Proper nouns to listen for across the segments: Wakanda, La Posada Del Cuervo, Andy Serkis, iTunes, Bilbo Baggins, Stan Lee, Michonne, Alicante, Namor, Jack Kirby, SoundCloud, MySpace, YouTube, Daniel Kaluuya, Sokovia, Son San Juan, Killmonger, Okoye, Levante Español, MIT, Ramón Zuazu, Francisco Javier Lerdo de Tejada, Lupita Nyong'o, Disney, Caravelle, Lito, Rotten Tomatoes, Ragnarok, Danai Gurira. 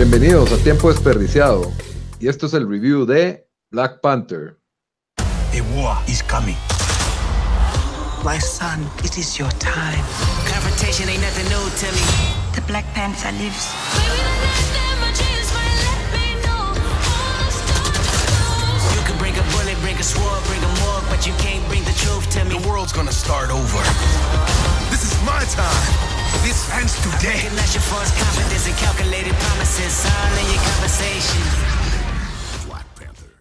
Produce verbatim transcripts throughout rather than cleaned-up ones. Bienvenidos a Tiempo Desperdiciado, y esto es el review de Black Panther. The war is coming. My son, it is your time. Confrontation ain't nothing new to me. The Black Panther lives. You can bring a bullet, bring a sword, bring a morgue, but you can't bring the truth to me. The world's gonna start over. This is my time. This ends today.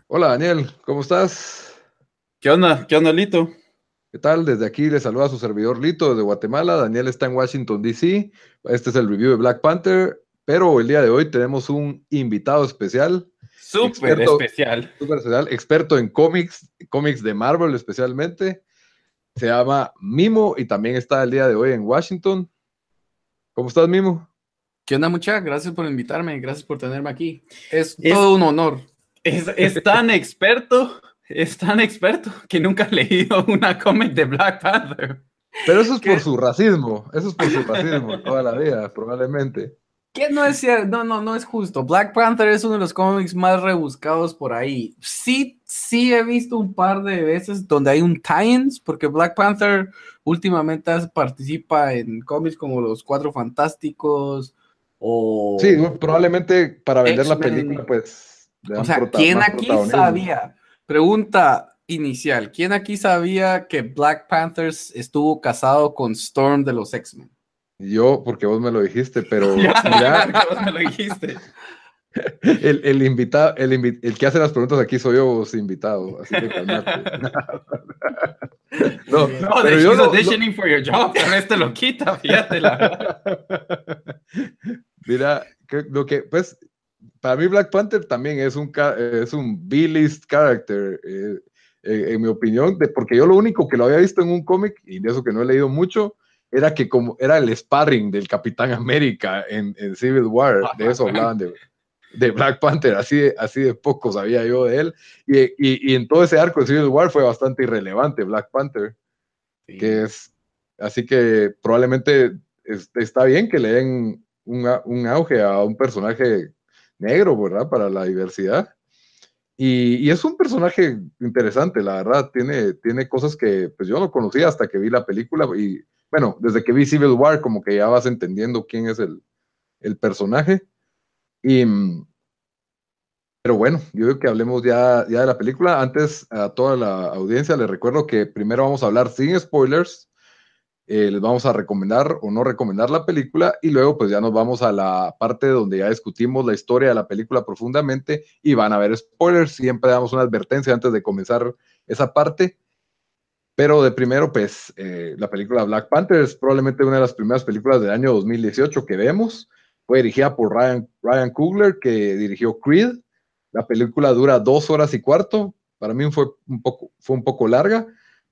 Hola Daniel, ¿cómo estás? ¿Qué onda? ¿Qué onda, Lito? ¿Qué tal? Desde aquí les saluda a su servidor Lito desde Guatemala. Daniel está en Washington, D C. Este es el review de Black Panther, pero el día de hoy tenemos un invitado especial. Súper especial. Súper especial, experto en cómics, cómics de Marvel especialmente. Se llama Mimo y también está el día de hoy en Washington. ¿Cómo estás, Mimo? ¿Qué onda, muchachos? Gracias por invitarme, gracias por tenerme aquí. Es, es todo un honor. Es, es tan experto, es tan experto que nunca he leído una cómic de Black Panther. Pero eso es ¿Qué? por su racismo, eso es por su racismo toda la vida, probablemente. Que no es cierto, no, no, no es justo. Black Panther es uno de los cómics más rebuscados por ahí. Sí, sí he visto un par de veces donde hay un tie-ins, porque Black Panther últimamente participa en cómics como Los Cuatro Fantásticos o... Sí, probablemente para vender X-Men. La película, pues... O sea, prota- ¿quién aquí sabía? Pregunta inicial, ¿quién aquí sabía que Black Panther estuvo casado con Storm de los X-Men? Yo, porque vos me lo dijiste, pero mira, porque vos me lo dijiste. El, el invitado, el, invi- el que hace las preguntas aquí soy yo, vos invitado, así que calmate. No, no, pero yo no, auditioning no. For your job, pero este lo quita, fíjate la verdad. Mira, que, lo que, pues, para mí Black Panther también es un es un B-list character, eh, eh, en mi opinión, de, porque yo lo único que lo había visto en un cómic y de eso que no he leído mucho. Era que como era el sparring del Capitán América en, en Civil War, de eso hablaban de, de Black Panther, así de, así de poco sabía yo de él, y, y, y en todo ese arco de Civil War fue bastante irrelevante Black Panther, sí. Que es, así que probablemente es, está bien que le den un, un auge a un personaje negro, ¿verdad?, para la diversidad, y, y es un personaje interesante, la verdad, tiene, tiene cosas que pues yo no conocía hasta que vi la película, y bueno, desde que vi Civil War, como que ya vas entendiendo quién es el, el personaje. Y, pero bueno, yo creo que hablemos ya, ya de la película. Antes, a toda la audiencia, les recuerdo que primero vamos a hablar sin spoilers. Eh, les vamos a recomendar o no recomendar la película. Y luego, pues ya nos vamos a la parte donde ya discutimos la historia de la película profundamente. Y van a haber spoilers. Siempre damos una advertencia antes de comenzar esa parte. Pero de primero, pues, eh, la película Black Panther es probablemente una de las primeras películas del año dos mil dieciocho que vemos. Fue dirigida por Ryan, Ryan Coogler, que dirigió Creed. La película dura dos horas y cuarto. Para mí fue un poco, fue un poco larga.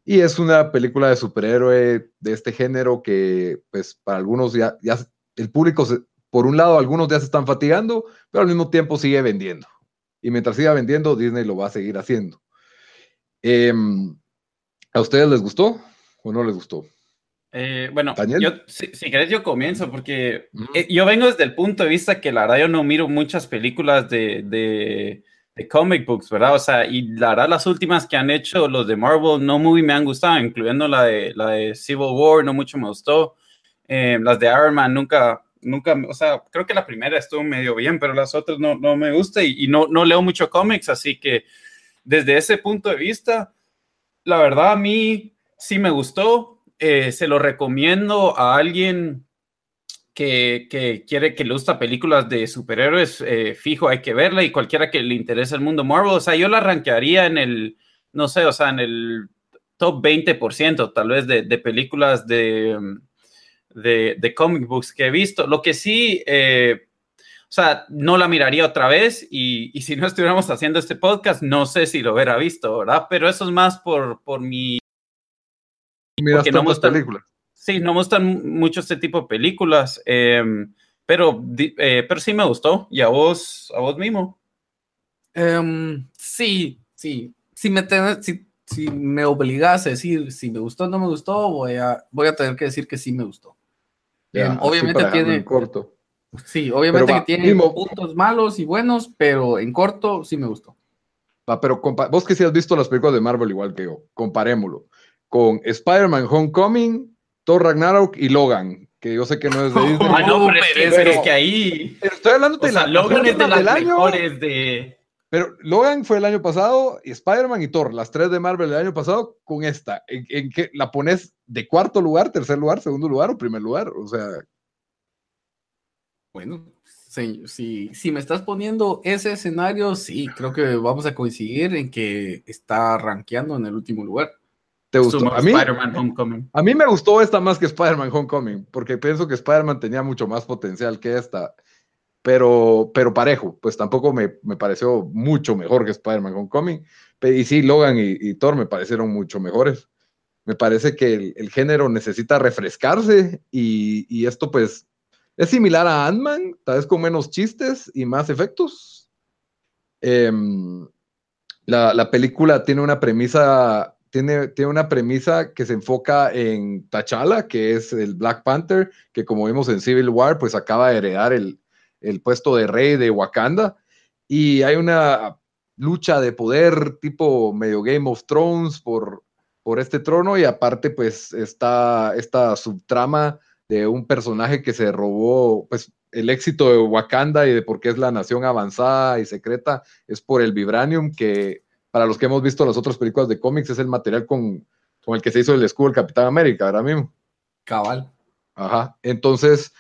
Y es una película de superhéroe de este género que, pues, para algunos ya, ya el público, se, por un lado, algunos ya se están fatigando, pero al mismo tiempo sigue vendiendo. Y mientras siga vendiendo, Disney lo va a seguir haciendo. Eh... ¿A ustedes les gustó o no les gustó? Eh, bueno, yo, si, si querés yo comienzo, porque uh-huh. eh, yo vengo desde el punto de vista que la verdad yo no miro muchas películas de, de, de comic books, ¿verdad? O sea, y la verdad las últimas que han hecho los de Marvel no muy me han gustado, incluyendo la de, la de Civil War, no mucho me gustó. Eh, las de Iron Man nunca, nunca, o sea, creo que la primera estuvo medio bien, pero las otras no, no me gusta y, y no, no leo mucho cómics, así que desde ese punto de vista... La verdad, a mí sí me gustó. Eh, se lo recomiendo a alguien que, que quiere que le gusta películas de superhéroes. Eh, fijo, hay que verla. Y cualquiera que le interese el mundo Marvel, o sea, yo la rankearía en el, no sé, o sea, en el top veinte por ciento tal vez de, de películas de, de, de comic books que he visto. Lo que sí... Eh, O sea, no la miraría otra vez y, y si no estuviéramos haciendo este podcast, no sé si lo hubiera visto, ¿verdad? Pero eso es más por, por mi... Miras tantas no me gustan, películas. Sí, no me gustan mucho este tipo de películas, eh, pero, eh, pero sí me gustó. ¿Y a vos, a vos mismo? Um, sí, sí. Si me, ten, si, si me obligas a decir si me gustó o no me gustó, voy a, voy a tener que decir que sí me gustó. Ya, um, obviamente tiene... corto. Sí, obviamente va, que tiene mismo, puntos malos y buenos, pero en corto sí me gustó. Va, pero compa- vos que sí has visto las películas de Marvel igual que yo, comparémoslo con Spider-Man Homecoming, Thor Ragnarok y Logan, que yo sé que no es de Disney. Ah, no, pero, pero, pero es que ahí... Pero estoy hablando de, o sea, la, Logan es de las del mejores año, de... Pero Logan fue el año pasado, Spider-Man y Thor, las tres de Marvel del año pasado, con esta. ¿En, en qué la pones de cuarto lugar, tercer lugar, segundo lugar o primer lugar? O sea... Bueno, si, si, si me estás poniendo ese escenario, sí, creo que vamos a coincidir en que está rankeando en el último lugar. ¿Te gustó? A mí, Spider-Man Homecoming. A mí me gustó esta más que Spider-Man Homecoming, porque pienso que Spider-Man tenía mucho más potencial que esta, pero, pero parejo, pues tampoco me, me pareció mucho mejor que Spider-Man Homecoming, y sí, Logan y, y Thor me parecieron mucho mejores. Me parece que el, el género necesita refrescarse, y, y esto pues... Es similar a Ant-Man, tal vez con menos chistes y más efectos. Eh, la, la película tiene una premisa, tiene, tiene una premisa que se enfoca en T'Challa, que es el Black Panther, que como vimos en Civil War, pues acaba de heredar el, el puesto de rey de Wakanda. Y hay una lucha de poder tipo medio Game of Thrones por, por este trono, y aparte pues está esta subtrama de un personaje que se robó, pues, el éxito de Wakanda y de por qué es la nación avanzada y secreta, es por el vibranium, que para los que hemos visto las otras películas de cómics es el material con, con el que se hizo el escudo del Capitán América, ahora mismo. Cabal. Ajá, entonces,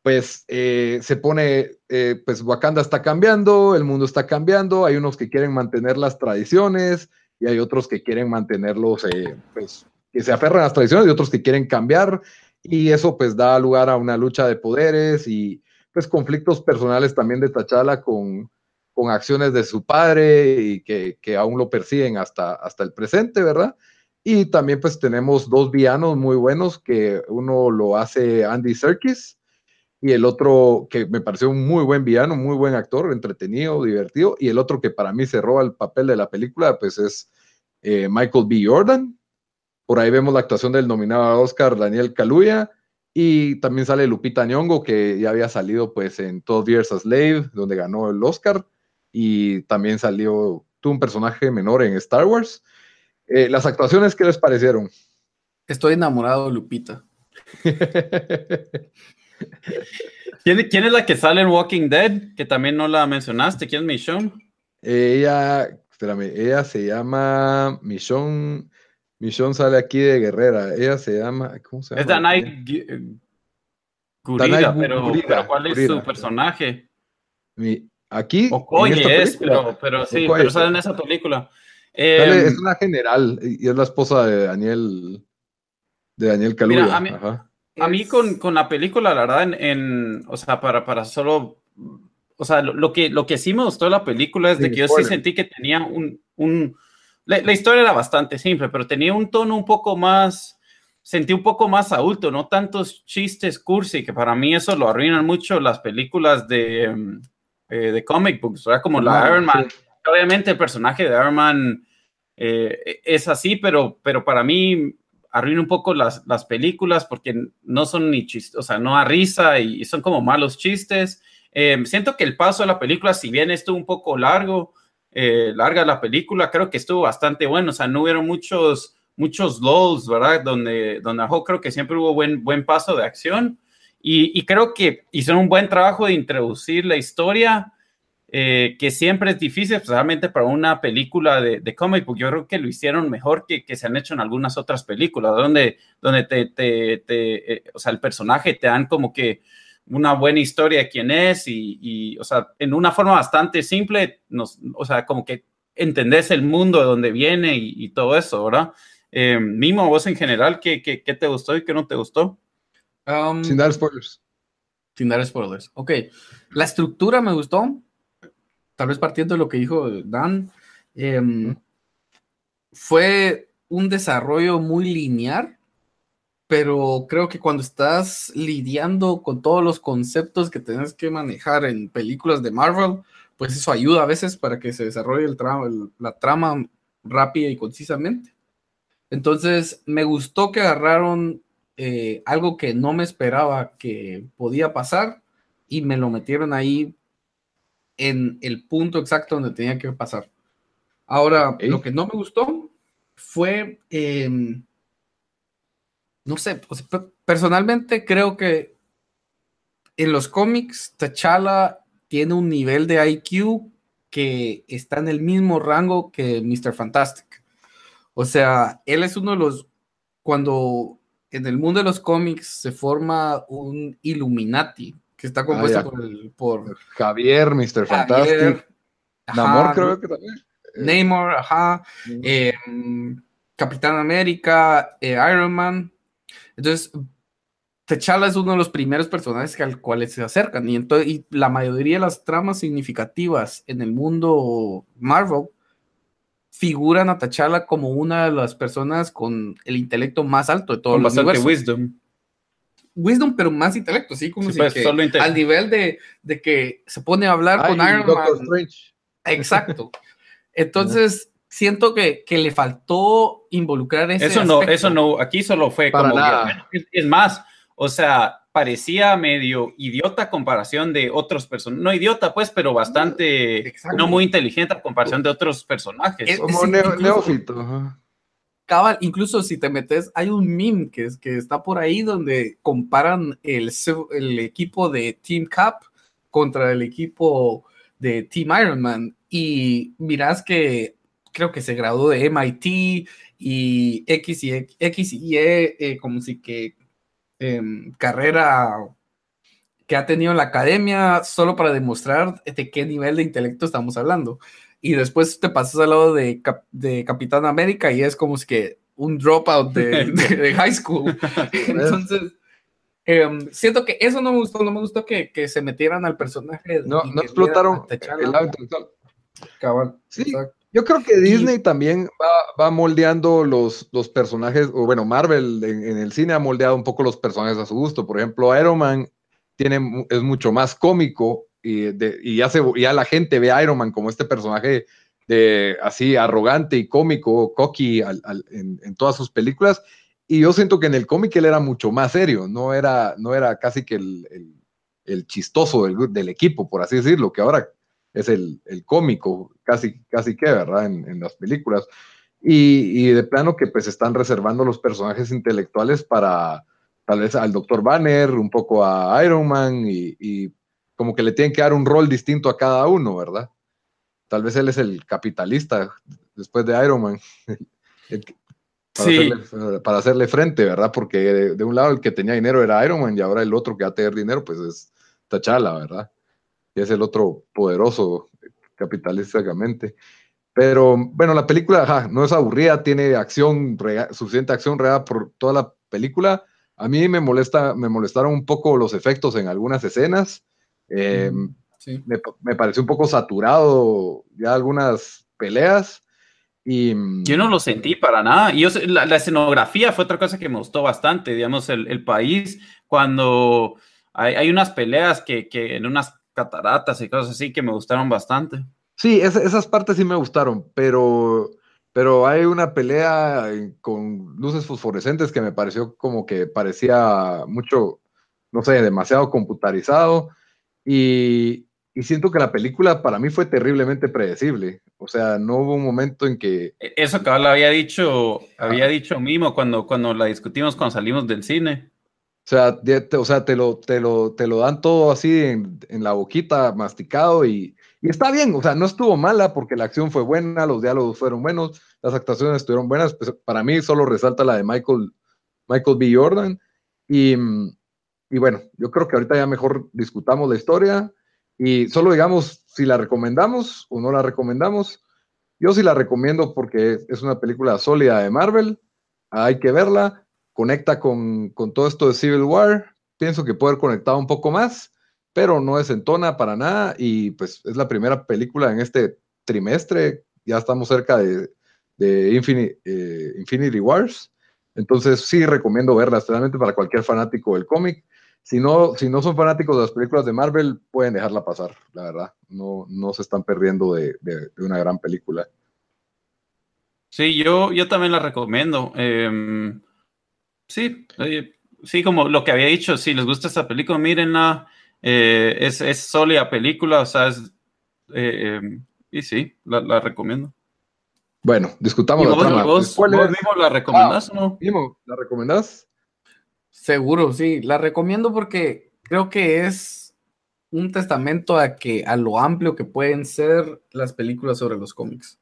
pues, eh, se pone, eh, pues, Wakanda está cambiando, el mundo está cambiando, hay unos que quieren mantener las tradiciones y hay otros que quieren mantenerlos, eh, pues, que se aferran a las tradiciones, y otros que quieren cambiar. Y eso pues da lugar a una lucha de poderes y pues conflictos personales también de T'Challa con, con acciones de su padre y que, que aún lo persiguen hasta, hasta el presente, ¿verdad? Y también pues tenemos dos villanos muy buenos, que uno lo hace Andy Serkis y el otro que me pareció un muy buen villano, muy buen actor, entretenido, divertido, y el otro que para mí se roba el papel de la película pues es eh, Michael B. Jordan. Por ahí vemos la actuación del nominado a Oscar, Daniel Kaluuya, y también sale Lupita Nyong'o, que ya había salido pues en twelve Years a Slave, donde ganó el Oscar, y también salió, tuvo un personaje menor en Star Wars. Eh, ¿Las actuaciones qué les parecieron? Estoy enamorado de Lupita. ¿Quién, ¿Quién es la que sale en Walking Dead? Que también no la mencionaste. ¿Quién es Michonne? Ella, espérame, ella se llama Michonne... Michonne sale aquí de guerrera. Ella se llama... ¿Cómo se llama? Es Danai Gurira, pero, pero ¿cuál es Gurira, su personaje? Mi, aquí... Okoye es, pero, pero sí, Okoye, pero sale en esa película. Eh, sale, es una general y es la esposa de Daniel de Daniel Kaluuya. Mira, a mí, ajá. A mí con, con la película, la verdad, en, en, o sea, para, para solo... O sea, lo, lo, que, lo que sí me gustó de la película es de que yo sí sentí que tenía un... un La, la historia era bastante simple, pero tenía un tono un poco más, sentí un poco más adulto, no tantos chistes cursi, que para mí eso lo arruinan mucho las películas de, eh, de comic books, ¿verdad? Como la Iron Man. Obviamente el personaje de Iron Man eh, es así, pero, pero para mí arruina un poco las, las películas, porque no son ni chistes, o sea, no da risa y, y son como malos chistes. Eh, siento que el paso de la película, si bien estuvo un poco largo, Eh, larga la película, creo que estuvo bastante bueno, o sea, no hubieron muchos muchos lulls, ¿verdad? Donde, donde ajo, creo que siempre hubo buen, buen paso de acción, y, y creo que hicieron un buen trabajo de introducir la historia, eh, que siempre es difícil, especialmente para una película de, de comic book. Yo creo que lo hicieron mejor que, que se han hecho en algunas otras películas, donde, donde te, te, te eh, o sea, el personaje te dan como que una buena historia de quién es y, y, o sea, en una forma bastante simple, nos, o sea, como que entendés el mundo de dónde viene y, y todo eso, ¿verdad? Eh, Mimo, vos en general, ¿qué, qué, qué te gustó y qué no te gustó? Um, sin dar spoilers. Sin dar spoilers, ok. La estructura me gustó, tal vez partiendo de lo que dijo Dan, eh, fue un desarrollo muy lineal, pero creo que cuando estás lidiando con todos los conceptos que tienes que manejar en películas de Marvel, pues eso ayuda a veces para que se desarrolle el tra- el, la trama rápida y concisamente. Entonces, me gustó que agarraron eh, algo que no me esperaba que podía pasar y me lo metieron ahí en el punto exacto donde tenía que pasar. Ahora, ¿Eh? lo que no me gustó fue, eh, no sé, pues, personalmente creo que en los cómics T'Challa tiene un nivel de I Q que está en el mismo rango que mister Fantastic. O sea, él es uno de los... Cuando en el mundo de los cómics se forma un Illuminati, que está compuesto ah, por, el, por... Javier, mister Fantastic. Namor, creo que también. Namor, ajá. Eh, Capitán América, eh, Iron Man. Entonces, T'Challa es uno de los primeros personajes al cual se acercan. Y, entonces, y la mayoría de las tramas significativas en el mundo Marvel figuran a T'Challa como una de las personas con el intelecto más alto de todo el universo. Con bastante wisdom. Wisdom, pero más intelecto, ¿sí? Como sí, si pues, que al nivel de, de que se pone a hablar Ay, con Iron Doctor Man. Strange. Exacto. Entonces, siento que, que le faltó involucrar ese Eso no, aspecto. Eso no, aquí solo fue Para como... Nada. Que, es más, o sea, parecía medio idiota comparación de otros personajes. No idiota, pues, pero bastante Exacto. no muy inteligente a comparación de otros personajes. Es, Como sí, neo, neófito. Cabal, incluso si te metes, hay un meme que, es, que está por ahí donde comparan el, el equipo de Team Cap contra el equipo de Team Iron Man. Y mirás que creo que se graduó de M I T y X y X, X y E, eh, como si que... Eh, carrera que ha tenido en la academia solo para demostrar de qué nivel de intelecto estamos hablando, y después te pasas al lado de, Cap- de Capitán América y es como si que un dropout de, de, de high school. Entonces eh, siento que eso no me gustó, no me gustó que, que se metieran al personaje, no, no explotaron el lado intelectual. Cabal, sí, exacto. Yo creo que Disney y, también va, va moldeando los, los personajes, o bueno, Marvel en, en el cine ha moldeado un poco los personajes a su gusto. Por ejemplo, Iron Man tiene, es mucho más cómico y, de, y ya, se, ya la gente ve a Iron Man como este personaje de, así arrogante y cómico, cocky al, al, en, en todas sus películas. Y yo siento que en el cómic él era mucho más serio, no era, no era casi que el, el, el chistoso del, del equipo, por así decirlo, que ahora... es el, el cómico, casi, casi que, ¿verdad? En, en las películas. Y, y de plano que pues están reservando los personajes intelectuales para tal vez al doctor Banner, un poco a Iron Man, y, y como que le tienen que dar un rol distinto a cada uno, ¿verdad? Tal vez él es el capitalista después de Iron Man. el, para, sí. hacerle, para hacerle frente, ¿verdad? Porque de, de un lado el que tenía dinero era Iron Man y ahora el otro que va a tener dinero pues es T'Challa, ¿verdad? Y es el otro poderoso capitalísticamente. Pero bueno, la película ajá, no es aburrida, tiene acción real, suficiente acción real por toda la película. A mí me molesta, me molestaron un poco los efectos en algunas escenas. Eh, sí. me, me pareció un poco saturado ya algunas peleas. Y, yo no lo sentí para nada. Yo, la, la escenografía fue otra cosa que me gustó bastante. Digamos, el, el país, cuando hay, hay unas peleas que, que en unas cataratas y cosas así que me gustaron bastante. Sí, es, esas partes sí me gustaron, pero, pero hay una pelea con luces fosforescentes que me pareció como que parecía mucho, no sé, demasiado computarizado, y, y siento que la película para mí fue terriblemente predecible. O sea, no hubo un momento en que... Eso que lo había dicho, había dicho Mimo cuando, cuando la discutimos cuando salimos del cine. O sea, te, o sea, te lo, te lo, te lo dan todo así en, en la boquita, masticado, y, y está bien. O sea, no estuvo mala porque la acción fue buena, los diálogos fueron buenos, las actuaciones estuvieron buenas. Pues para mí solo resalta la de Michael, Michael B. Jordan. Y, y bueno, yo creo que ahorita ya mejor discutamos la historia y solo digamos si la recomendamos o no la recomendamos. Yo sí la recomiendo porque es una película sólida de Marvel, hay que verla. Conecta con, con todo esto de Civil War, pienso que puede haber conectado un poco más, pero no desentona para nada, y pues es la primera película en este trimestre, ya estamos cerca de, de Infinity, eh, Infinity Wars, entonces sí recomiendo verla, especialmente para cualquier fanático del cómic. Si no, si no son fanáticos de las películas de Marvel, pueden dejarla pasar, la verdad, no, no se están perdiendo de, de, de una gran película. Sí, yo, yo también la recomiendo, eh... Sí, sí, como lo que había dicho, si les gusta esta película, mírenla, Eh, es, es sólida película, o sea, es... Eh, eh, y sí, la, la recomiendo. Bueno, discutamos vos, la trama. ¿Vos, ¿Cuál vos mismo la recomendás ah, o no? Mismo, ¿la recomendás? Seguro, sí. La recomiendo porque creo que es un testamento a, que, a lo amplio que pueden ser las películas sobre los cómics.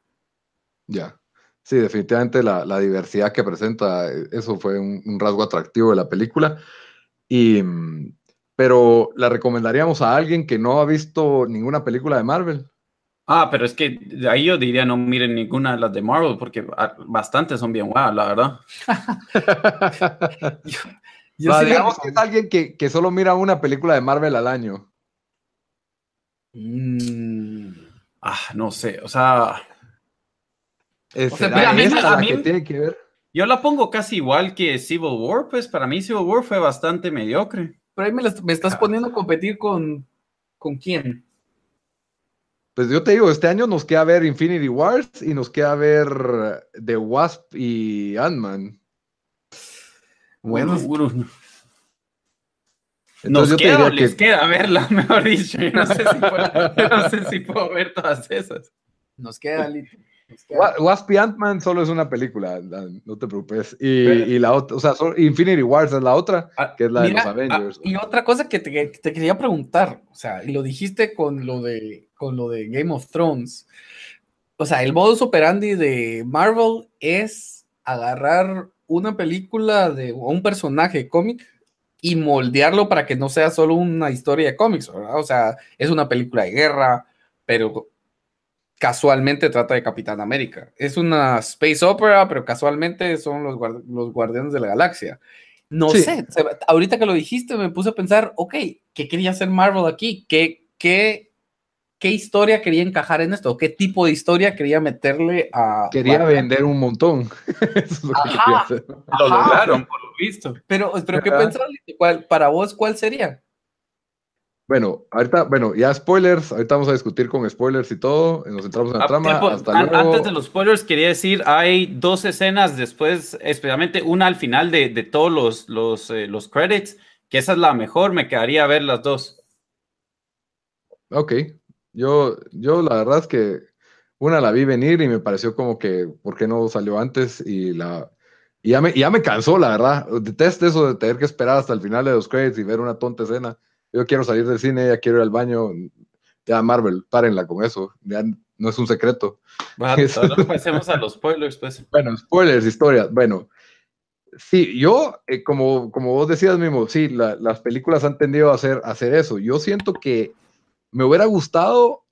Ya. Sí, definitivamente la, la diversidad que presenta, eso fue un, un rasgo atractivo de la película. Y... pero la recomendaríamos a alguien que no ha visto ninguna película de Marvel. Ah, pero es que ahí yo diría no miren ninguna de las de Marvel, porque bastantes son bien guau, la verdad. yo, yo o sea, digamos que es alguien que, que solo mira una película de Marvel al año. Mm, ah, no sé, o sea... ¿Será o sea, pero a mí, esta a mí, la que tiene que ver? Yo la pongo casi igual que Civil War, pues para mí Civil War fue bastante mediocre. Pero ahí me, las, me estás poniendo a competir con... ¿Con quién? Pues yo te digo, este año nos queda ver Infinity Wars y nos queda ver The Wasp y Ant-Man. Bueno, seguro. Bueno. Nos yo queda te o les que... queda verla, mejor dicho. Yo no, sé si puedo, no sé si puedo ver todas esas. Nos queda, nos queda. Wasp y Ant-Man solo es una película, no te preocupes. Y, pero, y la otra, o sea, Infinity Wars es la otra, que es la mira, de los Avengers. Y otra cosa que te, que te quería preguntar, o sea, y lo dijiste con lo de... con lo de Game of Thrones, o sea, el modus operandi de Marvel es agarrar una película de un personaje cómic y moldearlo para que no sea solo una historia de cómics, ¿verdad? O sea, es una película de guerra, pero casualmente trata de Capitán América. Es una space opera, pero casualmente son los, guard- los Guardianes de la Galaxia. No sí. sé, ahorita que lo dijiste me puse a pensar, ok, ¿qué quería hacer Marvel aquí? ¿Qué, qué ¿Qué historia quería encajar en esto? ¿Qué tipo de historia quería meterle a... Quería Wakanda? Vender un montón. Eso es lo ajá, que hacer. Lo lograron, por lo visto. Pero, pero ¿qué pensaste? Para vos, ¿cuál sería? Bueno, ahorita, bueno, ya spoilers. Ahorita vamos a discutir con spoilers y todo. Nos entramos en la a, trama. Tiempo, hasta an, luego. Antes de los spoilers, quería decir, hay dos escenas después, especialmente una al final de, de todos los, los, eh, los credits, que esa es la mejor, me quedaría ver las dos. Ok. Yo, yo la verdad es que una la vi venir y me pareció como que ¿por qué no salió antes? Y la y ya me, ya me cansó, la verdad. Detesto eso de tener que esperar hasta el final de los credits y ver una tonta escena. Yo quiero salir del cine, ya quiero ir al baño. Ya Marvel, párenla con eso. Ya no es un secreto. Bueno, ahora pasemos a los spoilers, pues. Bueno, spoilers, historias. Bueno, sí, yo, eh, como, como vos decías mismo, sí, la, las películas han tendido a hacer, a hacer eso. Yo siento que me hubiera gustado,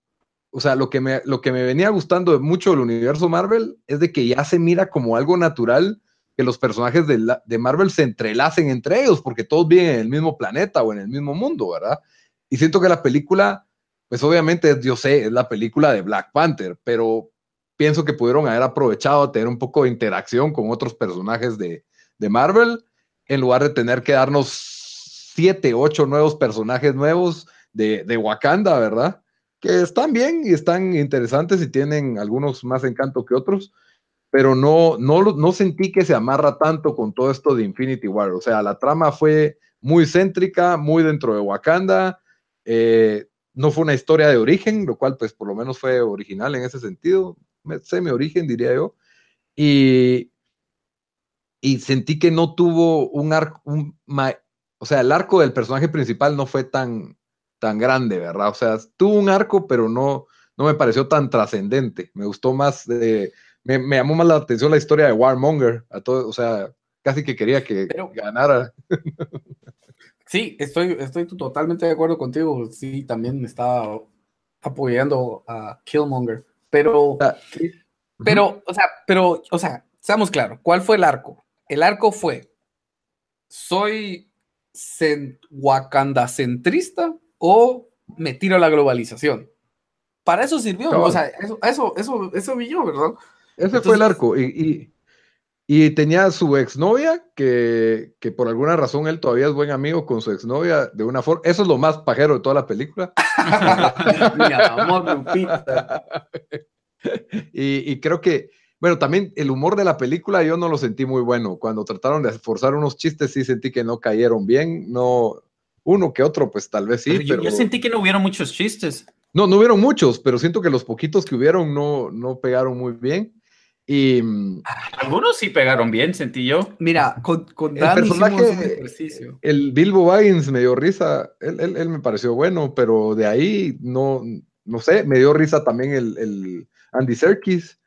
o sea, lo que, me, lo que me venía gustando mucho del universo Marvel es de que ya se mira como algo natural que los personajes de, la, de Marvel se entrelacen entre ellos, porque todos viven en el mismo planeta o en el mismo mundo, ¿verdad? Y siento que la película, pues obviamente, yo sé, es la película de Black Panther, pero pienso que pudieron haber aprovechado a tener un poco de interacción con otros personajes de, de Marvel, en lugar de tener que darnos siete, ocho nuevos personajes nuevos, De, de Wakanda, ¿verdad? Que están bien y están interesantes y tienen algunos más encanto que otros, pero no, no, no sentí que se amarra tanto con todo esto de Infinity War. O sea, la trama fue muy céntrica, muy dentro de Wakanda, eh, no fue una historia de origen, lo cual pues por lo menos fue original en ese sentido, semi-origen diría yo, y, y sentí que no tuvo un arco, un, o sea, el arco del personaje principal no fue tan tan grande, ¿verdad? O sea, tuvo un arco, pero no, no me pareció tan trascendente. Me gustó más, eh, me, me llamó más la atención la historia de Warmonger, a todo, o sea, casi que quería que pero, ganara. Sí, estoy, estoy totalmente de acuerdo contigo. Sí, también estaba apoyando a Killmonger, pero, ah, sí. pero, uh-huh. o sea, pero, o sea, seamos claros, ¿cuál fue el arco? El arco fue, soy cent- wakandacentrista, o me tiro a la globalización. Para eso sirvió, claro. O sea, eso, eso, eso, eso vi yo, ¿verdad? Ese Entonces, fue el arco, y, y, y tenía su exnovia, que, que por alguna razón él todavía es buen amigo con su exnovia, de una forma, eso es lo más pajero de toda la película. Mira, amor, Lupita. y, y creo que, bueno, también el humor de la película yo no lo sentí muy bueno, cuando trataron de forzar unos chistes sí sentí que no cayeron bien, no... uno que otro, pues tal vez sí. Pero yo, pero... yo sentí que no hubieron muchos chistes. No, no hubieron muchos, pero siento que los poquitos que hubieron no, no pegaron muy bien. Y... algunos sí pegaron bien, sentí yo. Mira, con, con el Dani personaje, un ejercicio. El Bilbo Baggins me dio risa, él, él, él me pareció bueno, pero de ahí no, no sé, me dio risa también el, el Andy Serkis,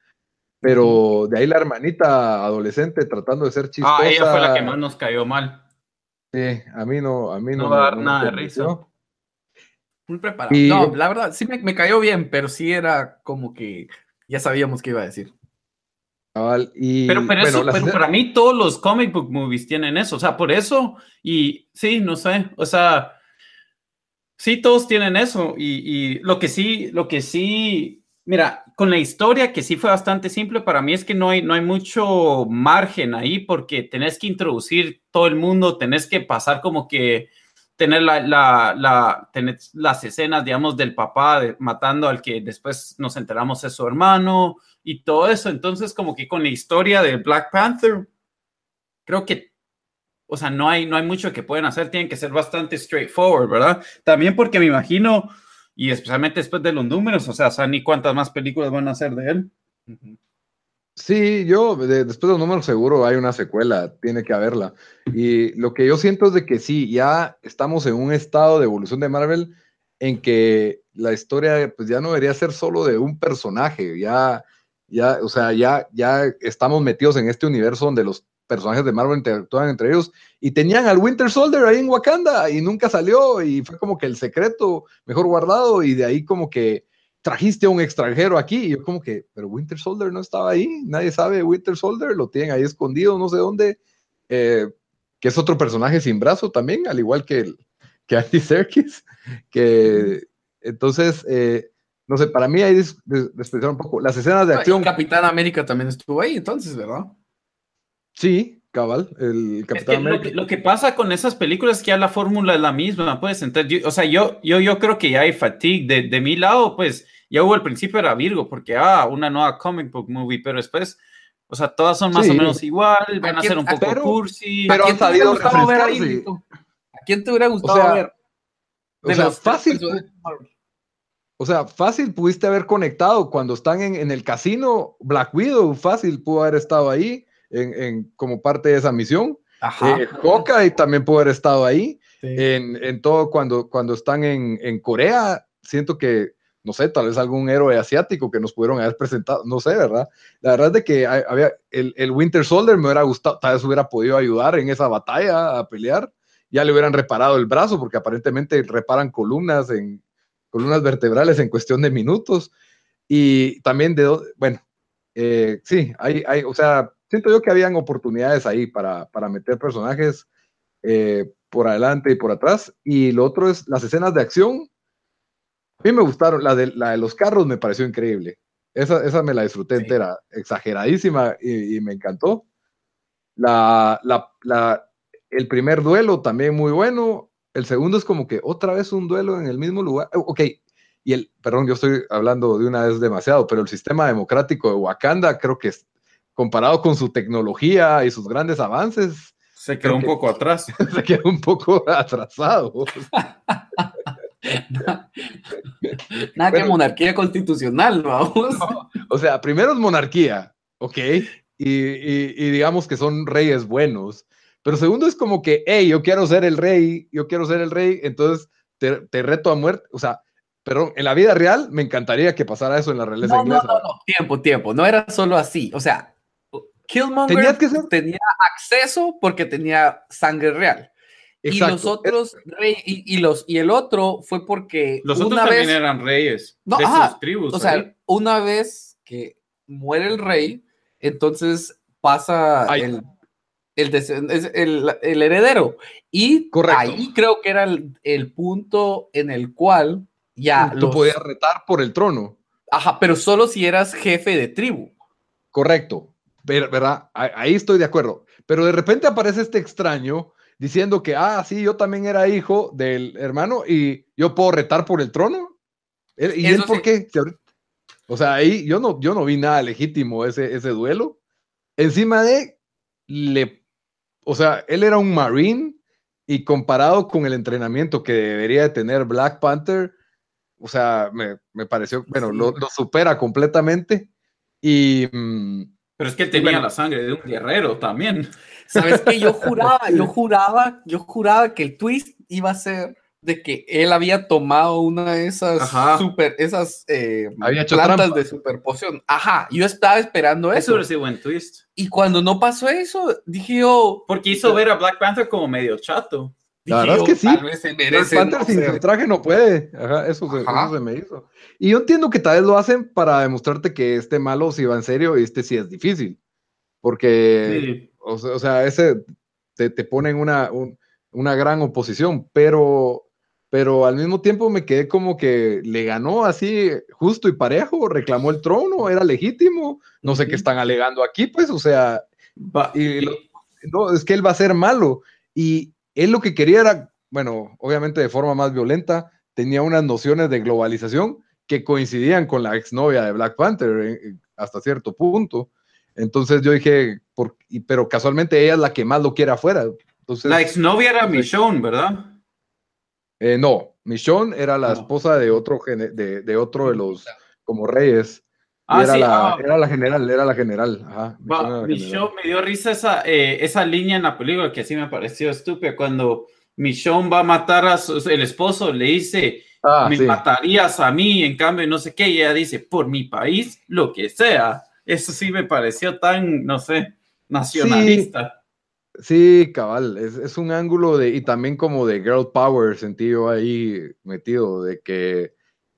pero de ahí la hermanita adolescente tratando de ser chistosa. Ah, ella fue la que más nos cayó mal. Sí, a mí no, a mí no, no va a dar no nada de risa. Muy preparado. Y, no, la verdad, sí me, me cayó bien, pero sí era como que ya sabíamos qué iba a decir. Y, pero pero, bueno, eso, pero para mí todos los comic book movies tienen eso, o sea, por eso, y sí, no sé, o sea, sí, todos tienen eso, y, y lo que sí, lo que sí, mira, con la historia que sí fue bastante simple, para mí es que no hay, no hay mucho margen ahí, porque tenés que introducir todo el mundo, tenés que pasar como que, tener la, la, la, tener las escenas, digamos, del papá de, matando al que después nos enteramos es su hermano, y todo eso, entonces como que con la historia de Black Panther, creo que, o sea, no hay, no hay mucho que pueden hacer, tienen que ser bastante straightforward, ¿verdad? También porque me imagino, y especialmente después de los números, o sea, ni cuántas más películas van a hacer de él. Sí, yo, de, después de los números seguro hay una secuela, tiene que haberla. Y lo que yo siento es de que sí, ya estamos en un estado de evolución de Marvel en que la historia pues ya no debería ser solo de un personaje, ya... Ya, o sea, ya, ya estamos metidos en este universo donde los personajes de Marvel interactúan entre ellos, y tenían al Winter Soldier ahí en Wakanda, y nunca salió, y fue como que el secreto mejor guardado, y de ahí como que trajiste a un extranjero aquí, y yo como que, pero Winter Soldier no estaba ahí, nadie sabe Winter Soldier, lo tienen ahí escondido, no sé dónde, eh, que es otro personaje sin brazo también, al igual que, el, que Andy Serkis, que entonces... Eh, no sé, para mí ahí despreciaron un poco. Las escenas de acción... El Capitán América también estuvo ahí, entonces, ¿verdad? Sí, cabal, el Capitán es que América. Lo, lo que pasa con esas películas es que ya la fórmula es la misma, pues, entonces, yo, o sea, yo, yo, yo creo que ya hay fatigue. De, de mi lado, pues, ya hubo al principio era Virgo, porque, ah, una nueva comic book movie, pero después, o sea, todas son más sí. o menos igual, van a, a ser un poco pero, cursi. Pero han sabido ver ahí, ¿a quién te hubiera gustado o sea, ver? De o sea, las fácil... O sea, fácil pudiste haber conectado cuando están en, en el casino. Black Widow fácil pudo haber estado ahí en, en, como parte de esa misión. Ajá. Eh, Hawkeye también pudo haber estado ahí. Sí. En, en todo cuando, cuando están en, en Corea, siento que, no sé, tal vez algún héroe asiático que nos pudieron haber presentado. No sé, ¿verdad? La verdad es de que había, el, el Winter Soldier me hubiera gustado, tal vez hubiera podido ayudar en esa batalla a pelear. Ya le hubieran reparado el brazo porque aparentemente reparan columnas en... columnas vertebrales en cuestión de minutos, y también de, bueno, eh, sí, hay, hay, o sea, siento yo que habían oportunidades ahí para, para meter personajes eh, por adelante y por atrás, y lo otro es las escenas de acción, a mí me gustaron, la de, la de los carros me pareció increíble, esa, esa me la disfruté sí. entera, exageradísima, y, y me encantó, la, la, la, el primer duelo también muy bueno. El segundo es como que otra vez un duelo en el mismo lugar. Ok, y el, perdón, yo estoy hablando de una vez demasiado, pero el sistema democrático de Wakanda, creo que es, comparado con su tecnología y sus grandes avances... Se quedó un que, poco atrás. Se quedó un poco atrasado. Nada bueno, que monarquía constitucional, vamos. No, o sea, primero es monarquía, ok, y, y, y digamos que son reyes buenos. Pero segundo es como que, hey, yo quiero ser el rey, yo quiero ser el rey, entonces te, te reto a muerte. O sea, perdón, en la vida real me encantaría que pasara eso en la realeza no, inglesa. No, no, no, tiempo, tiempo, no era solo así. O sea, Killmonger tenía, que ser... tenía acceso porque tenía sangre real. Exacto. Y los otros rey, y, y, los, y el otro fue porque... Los una otros vez... también eran reyes no, de ajá, sus tribus. O sea, ¿eh? Una vez que muere el rey, entonces pasa Ay. el... El, el, el heredero y correcto. Ahí creo que era el, el punto en el cual ya tú los... podías retar por el trono, ajá, pero solo si eras jefe de tribu, correcto, verdad, ahí estoy de acuerdo, pero de repente aparece este extraño diciendo que ah, sí, yo también era hijo del hermano y yo puedo retar por el trono. ¿Y él sí. por qué? O sea, ahí yo no, yo no vi nada legítimo ese, ese duelo, encima de le O sea, él era un marine y comparado con el entrenamiento que debería de tener Black Panther, o sea, me, me pareció, bueno, sí. lo, lo supera completamente. Y pero es que tenía bueno, la sangre de un guerrero también. ¿Sabes qué? Yo juraba, yo juraba, yo juraba que el twist iba a ser de que él había tomado una de esas Ajá. super, esas eh, plantas de superpoción. Ajá, yo estaba esperando eso. Eso sí, buen twist. Y cuando no pasó eso, dije yo... Porque hizo ver a Black Panther como medio chato. La verdad yo, es que sí. Se merece, Black Panther no, sin se... su traje no puede. Ajá, eso se, Ajá. eso se me hizo. Y yo entiendo que tal vez lo hacen para demostrarte que este malo sí va en serio y este sí es difícil. Porque, sí. o, o sea, ese te, te pone en una, un, una gran oposición, pero... Pero al mismo tiempo me quedé como que le ganó así justo y parejo, reclamó el trono, era legítimo, no sé qué están alegando aquí, pues, o sea, y lo, no, es que él va a ser malo, y él lo que quería era, bueno, obviamente de forma más violenta, tenía unas nociones de globalización que coincidían con la exnovia de Black Panther hasta cierto punto, entonces yo dije, por, pero casualmente ella es la que más lo quiere afuera. Entonces, la exnovia era Michonne, ¿verdad? Eh, no, Michonne era la no. esposa de otro, de, de otro de los como reyes. Ah, era, sí, la, ah, era la general, era la general. Ajá, Michonne, era la Michonne general. Me dio risa esa, eh, esa línea en la película que así me pareció estúpida. Cuando Michonne va a matar a su, el esposo, le dice, ah, me sí. matarías a mí, en cambio no sé qué. Y ella dice, por mi país, lo que sea. Eso sí me pareció tan, no sé, nacionalista. Sí. Sí, cabal, es, es un ángulo de, y también como de girl power sentido ahí metido, de que,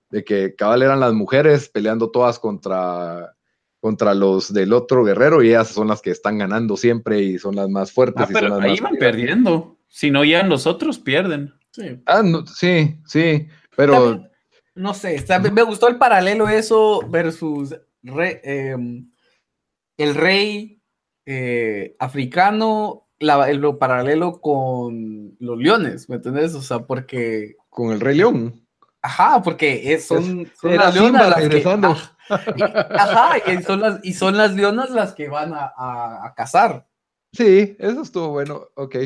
de que cabal eran las mujeres peleando todas contra, contra los del otro guerrero y ellas son las que están ganando siempre y son las más fuertes. Ah, y pero son las ahí van perdiendo, si no llegan los otros pierden. Sí, ah, no, sí, sí, pero... También, no sé, también me gustó el paralelo eso versus re, eh, el rey eh, africano... La, el, lo paralelo con los leones, ¿me entiendes? O sea, porque... Con el Rey León. Ajá, porque es, son, son Era las leonas las regresando. Que... Ajá, y son las, y son las leonas las que van a, a, a cazar. Sí, eso estuvo bueno, ok.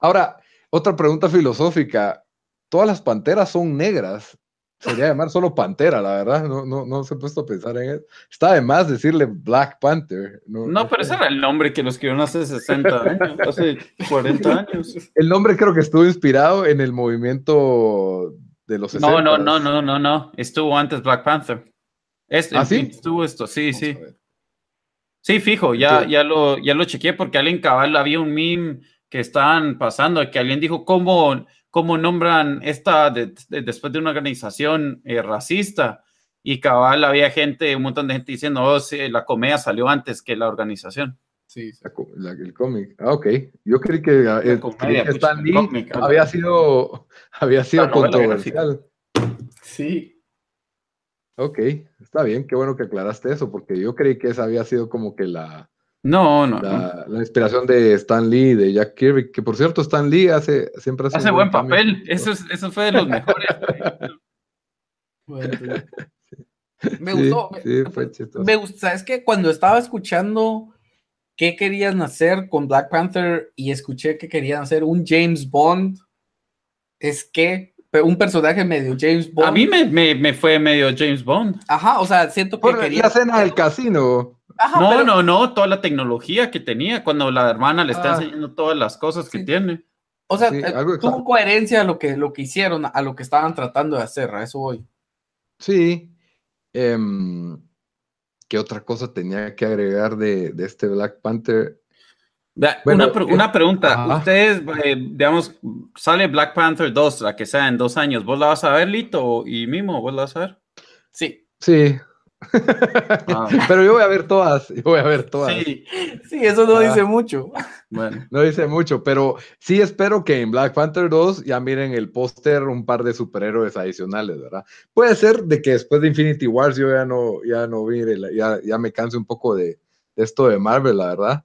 Ahora, otra pregunta filosófica. Todas las panteras son negras. Sería llamar solo Pantera, la verdad. No, no, no se ha puesto a pensar en eso. Está de más decirle Black Panther. No, no, no pero sé. Ese era el nombre que lo escribieron hace sesenta años, hace cuarenta años. El nombre creo que estuvo inspirado en el movimiento de los sesenta. No, no, no, no, no, no. Estuvo antes Black Panther. Este, ¿Ah, sí? Estuvo esto, sí, Vamos sí. Sí, fijo, ya, ya, lo, ya lo chequeé porque alguien cabal, había un meme que estaban pasando, que alguien dijo, ¿cómo...? Cómo nombran esta de, de, después de una organización eh, racista y cabal había gente, un montón de gente diciendo, oh, sí, la comedia salió antes que la organización. Sí, la, la, el cómic. Ah, ok. Yo creí que, eh, comedia, creí que Stan Lee cómic, había sido, había sido controversial. Sí. Ok, está bien, qué bueno que aclaraste eso, porque yo creí que esa había sido como que la... No, no. La, la inspiración de Stan Lee, de Jack Kirby, que por cierto, Stan Lee hace, siempre hace, hace un buen papel. Cambio. Eso es, eso fue de los mejores. Bueno, me sí, gustó. Sí, fue chistoso. Me gustó. ¿Sabes qué? Cuando estaba escuchando qué querían hacer con Black Panther y escuché que querían hacer un James Bond, es que un personaje medio James Bond. A mí me, me, me fue medio James Bond. Ajá, o sea, siento que quería... La escena del casino... Ajá, no, pero... no, no, toda la tecnología que tenía cuando la hermana le está ah, enseñando todas las cosas que sí. tiene. O sea, sí, tuvo coherencia a lo que, lo que hicieron, a lo que estaban tratando de hacer, a eso voy. Sí. Eh, ¿Qué otra cosa tenía que agregar de, de este Black Panther? Una, bueno, pre eh, una pregunta. Ah, Ustedes, eh, digamos, sale Black Panther dos, la que sea, en dos años. ¿Vos la vas a ver, Lito? ¿Y Mimo, vos la vas a ver? Sí. Sí. Ah. Pero yo voy a ver todas, yo voy a ver todas. Sí, sí eso no ah. dice mucho. Bueno, no dice mucho, pero sí espero que en Black Panther dos ya miren el póster un par de superhéroes adicionales, ¿verdad? Puede ser de que después de Infinity Wars yo ya no, ya no mire, ya, ya me canse un poco de, de esto de Marvel, la verdad.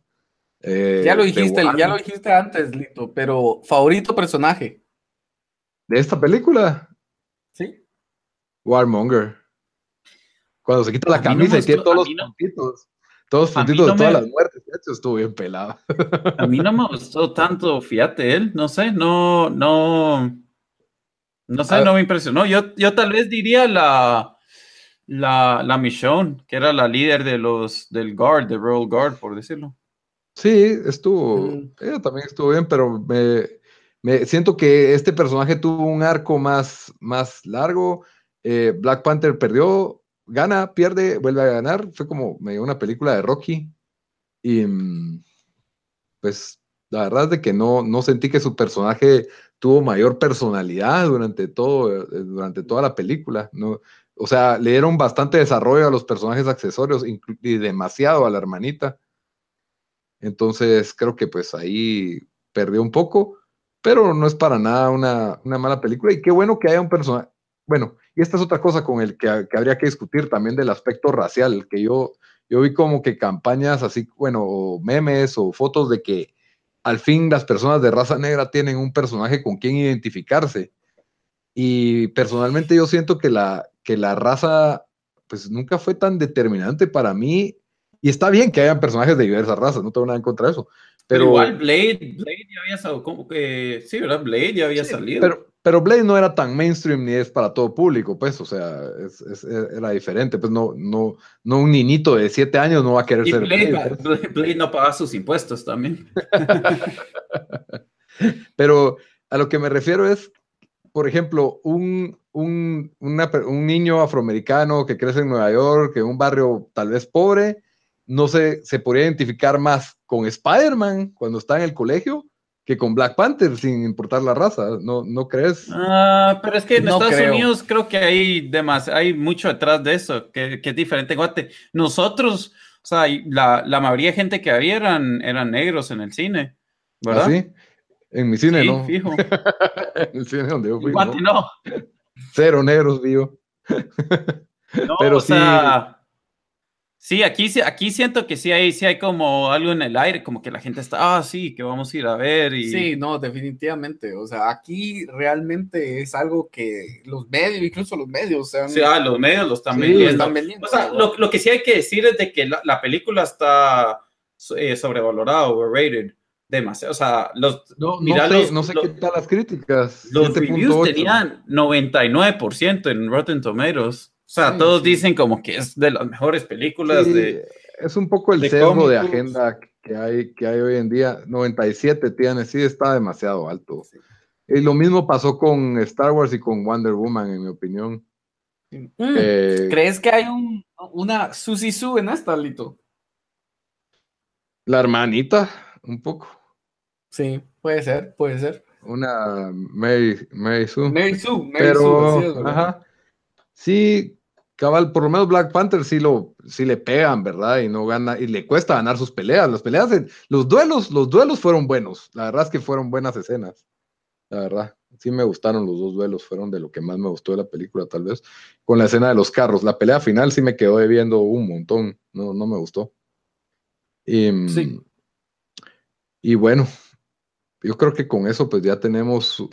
Eh, ya lo dijiste, ya lo dijiste antes, Lito, pero favorito personaje. ¿De esta película? Sí. Warmonger. Cuando se quita la camisa no mostró, y tiene todos los no, puntitos, todos los puntitos no de todas me, las muertes. estuvo bien pelado. A mí no me gustó tanto, fíjate, él, no sé, no, no, no sé, no me impresionó. Yo, yo tal vez diría la, la, la Michonne, que era la líder de los, del guard, de Royal Guard, por decirlo. Sí, estuvo, mm. ella también estuvo bien, pero me, me siento que este personaje tuvo un arco más, más largo. Eh, Black Panther perdió, gana, pierde, vuelve a ganar. Fue como medio una película de Rocky. Y pues la verdad es de que no, no sentí que su personaje tuvo mayor personalidad durante, todo, durante toda la película. No, o sea, le dieron bastante desarrollo a los personajes accesorios y demasiado a la hermanita. Entonces creo que pues ahí perdió un poco, pero no es para nada una, una mala película. Y qué bueno que haya un personaje. Bueno, y esta es otra cosa con el que, que habría que discutir también del aspecto racial, que yo, yo vi como que campañas así, bueno, o memes o fotos de que al fin las personas de raza negra tienen un personaje con quien identificarse. Y personalmente yo siento que la, que la raza pues nunca fue tan determinante para mí. Y está bien que hayan personajes de diversas razas, no tengo nada en contra de eso. Pero, pero igual Blade, Blade ya había salido, como que, sí, ¿verdad? Blade ya había sí, salido. Pero, pero Blade no era tan mainstream ni es para todo público, pues, o sea, es, es, era diferente. Pues no, no, no un niñito de siete años no va a querer y ser Blade. Blade, Blade, Blade no paga sus impuestos también. Pero a lo que me refiero es, por ejemplo, un, un, una, un niño afroamericano que crece en Nueva York, en un barrio tal vez pobre, no sé, se podría identificar más con Spider-Man cuando está en el colegio que con Black Panther, sin importar la raza, ¿no, no crees? Ah, pero es que en no Estados creo. Unidos creo que hay, demás, hay mucho detrás de eso, que, que es diferente. Nosotros, o sea, la, la mayoría de gente que había eran, eran negros en el cine, ¿verdad? ¿Ah, sí? En mi cine, sí, ¿no? Fijo. En el cine donde yo fui, Guate, ¿no? No. Cero negros, digo. No, pero o sí... sea... Sí, aquí, aquí siento que sí hay, sí hay como algo en el aire, como que la gente está, ah, sí, que vamos a ir a ver. Y... Sí, no, definitivamente. O sea, aquí realmente es algo que los medios, incluso los medios. O sea, sí, ah, los medios lo están, sí, vendiendo. están vendiendo. O sea, lo, lo que sí hay que decir es de que la, la película está eh, sobrevalorada, overrated, demasiado. O sea, los... No, no mirá, sé, los, no sé los, qué tal las críticas. Los reviews tenían noventa y nueve por ciento en Rotten Tomatoes. O sea, sí, todos sí. dicen como que es de las mejores películas. Sí, de es un poco el cerro de agenda que hay, que hay hoy en día. noventa y siete tiene, sí, está demasiado alto. Sí. Y lo mismo pasó con Star Wars y con Wonder Woman, en mi opinión. Mm. Eh, ¿Crees que hay un, una Susie Su en esta, Lito? La hermanita, un poco. Sí, puede ser, puede ser. Una Mary, Mary Sue. Mary Sue, Mary Pero, Sue, es, ajá. Sí, cabal, por lo menos Black Panther sí, lo, sí le pegan, ¿verdad? Y no gana, y le cuesta ganar sus peleas. Las peleas, los duelos, los duelos fueron buenos. La verdad es que fueron buenas escenas. La verdad, sí me gustaron los dos duelos, fueron de lo que más me gustó de la película, tal vez. Con la escena de los carros, la pelea final sí me quedó debiendo un montón. No, no me gustó. Y, sí. Y bueno, yo creo que con eso pues ya tenemos...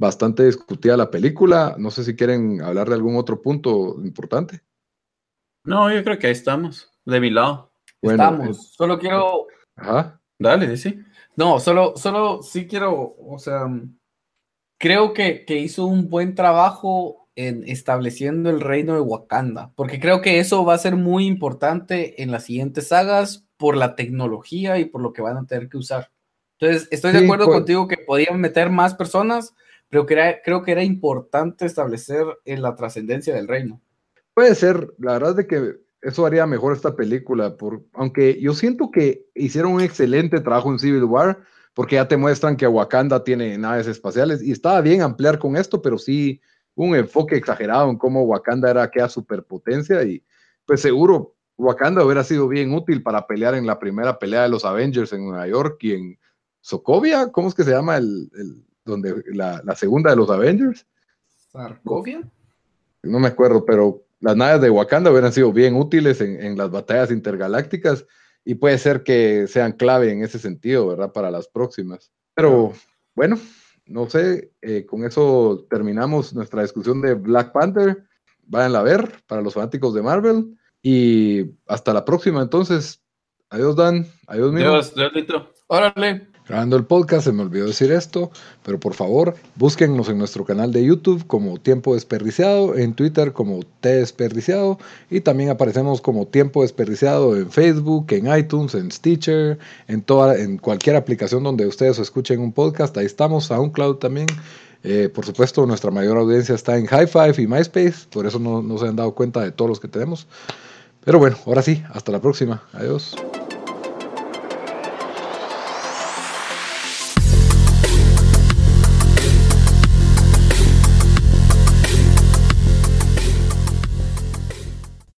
bastante discutida la película. No sé si quieren hablar de algún otro punto importante. No, yo creo que ahí estamos, de mi lado. Bueno, estamos. Es... Solo quiero... Ajá. Dale, sí. No, solo, solo sí quiero, o sea, creo que, que hizo un buen trabajo en estableciendo el reino de Wakanda, porque creo que eso va a ser muy importante en las siguientes sagas por la tecnología y por lo que van a tener que usar. Entonces, estoy sí, de acuerdo pues... contigo que podían meter más personas, pero que era, creo que era importante establecer en la trascendencia del reino. Puede ser, la verdad es de que eso haría mejor esta película, por, aunque yo siento que hicieron un excelente trabajo en Civil War, porque ya te muestran que Wakanda tiene naves espaciales, y estaba bien ampliar con esto, pero sí un enfoque exagerado en cómo Wakanda era aquella superpotencia, y pues seguro Wakanda hubiera sido bien útil para pelear en la primera pelea de los Avengers en Nueva York y en Sokovia, ¿cómo es que se llama el... el donde la, la segunda de los Avengers? ¿Sarkovia? No me acuerdo, pero las naves de Wakanda hubieran sido bien útiles en, en las batallas intergalácticas y puede ser que sean clave en ese sentido, ¿verdad? Para las próximas. Pero, bueno, no sé, eh, con eso terminamos nuestra discusión de Black Panther. Váyanla a ver para los fanáticos de Marvel y hasta la próxima, entonces. Adiós, Dan. Adiós, mío. Adiós, Lito. Órale. Grabando el podcast, se me olvidó decir esto, pero por favor, búsquennos en nuestro canal de YouTube como Tiempo Desperdiciado, en Twitter como T Desperdiciado, y también aparecemos como Tiempo Desperdiciado en Facebook, en iTunes, en Stitcher, en, toda, en cualquier aplicación donde ustedes escuchen un podcast, ahí estamos, SoundCloud también. Eh, por supuesto, nuestra mayor audiencia está en Hi cinco y MySpace, por eso no, no se han dado cuenta de todos los que tenemos. Pero bueno, ahora sí, hasta la próxima. Adiós.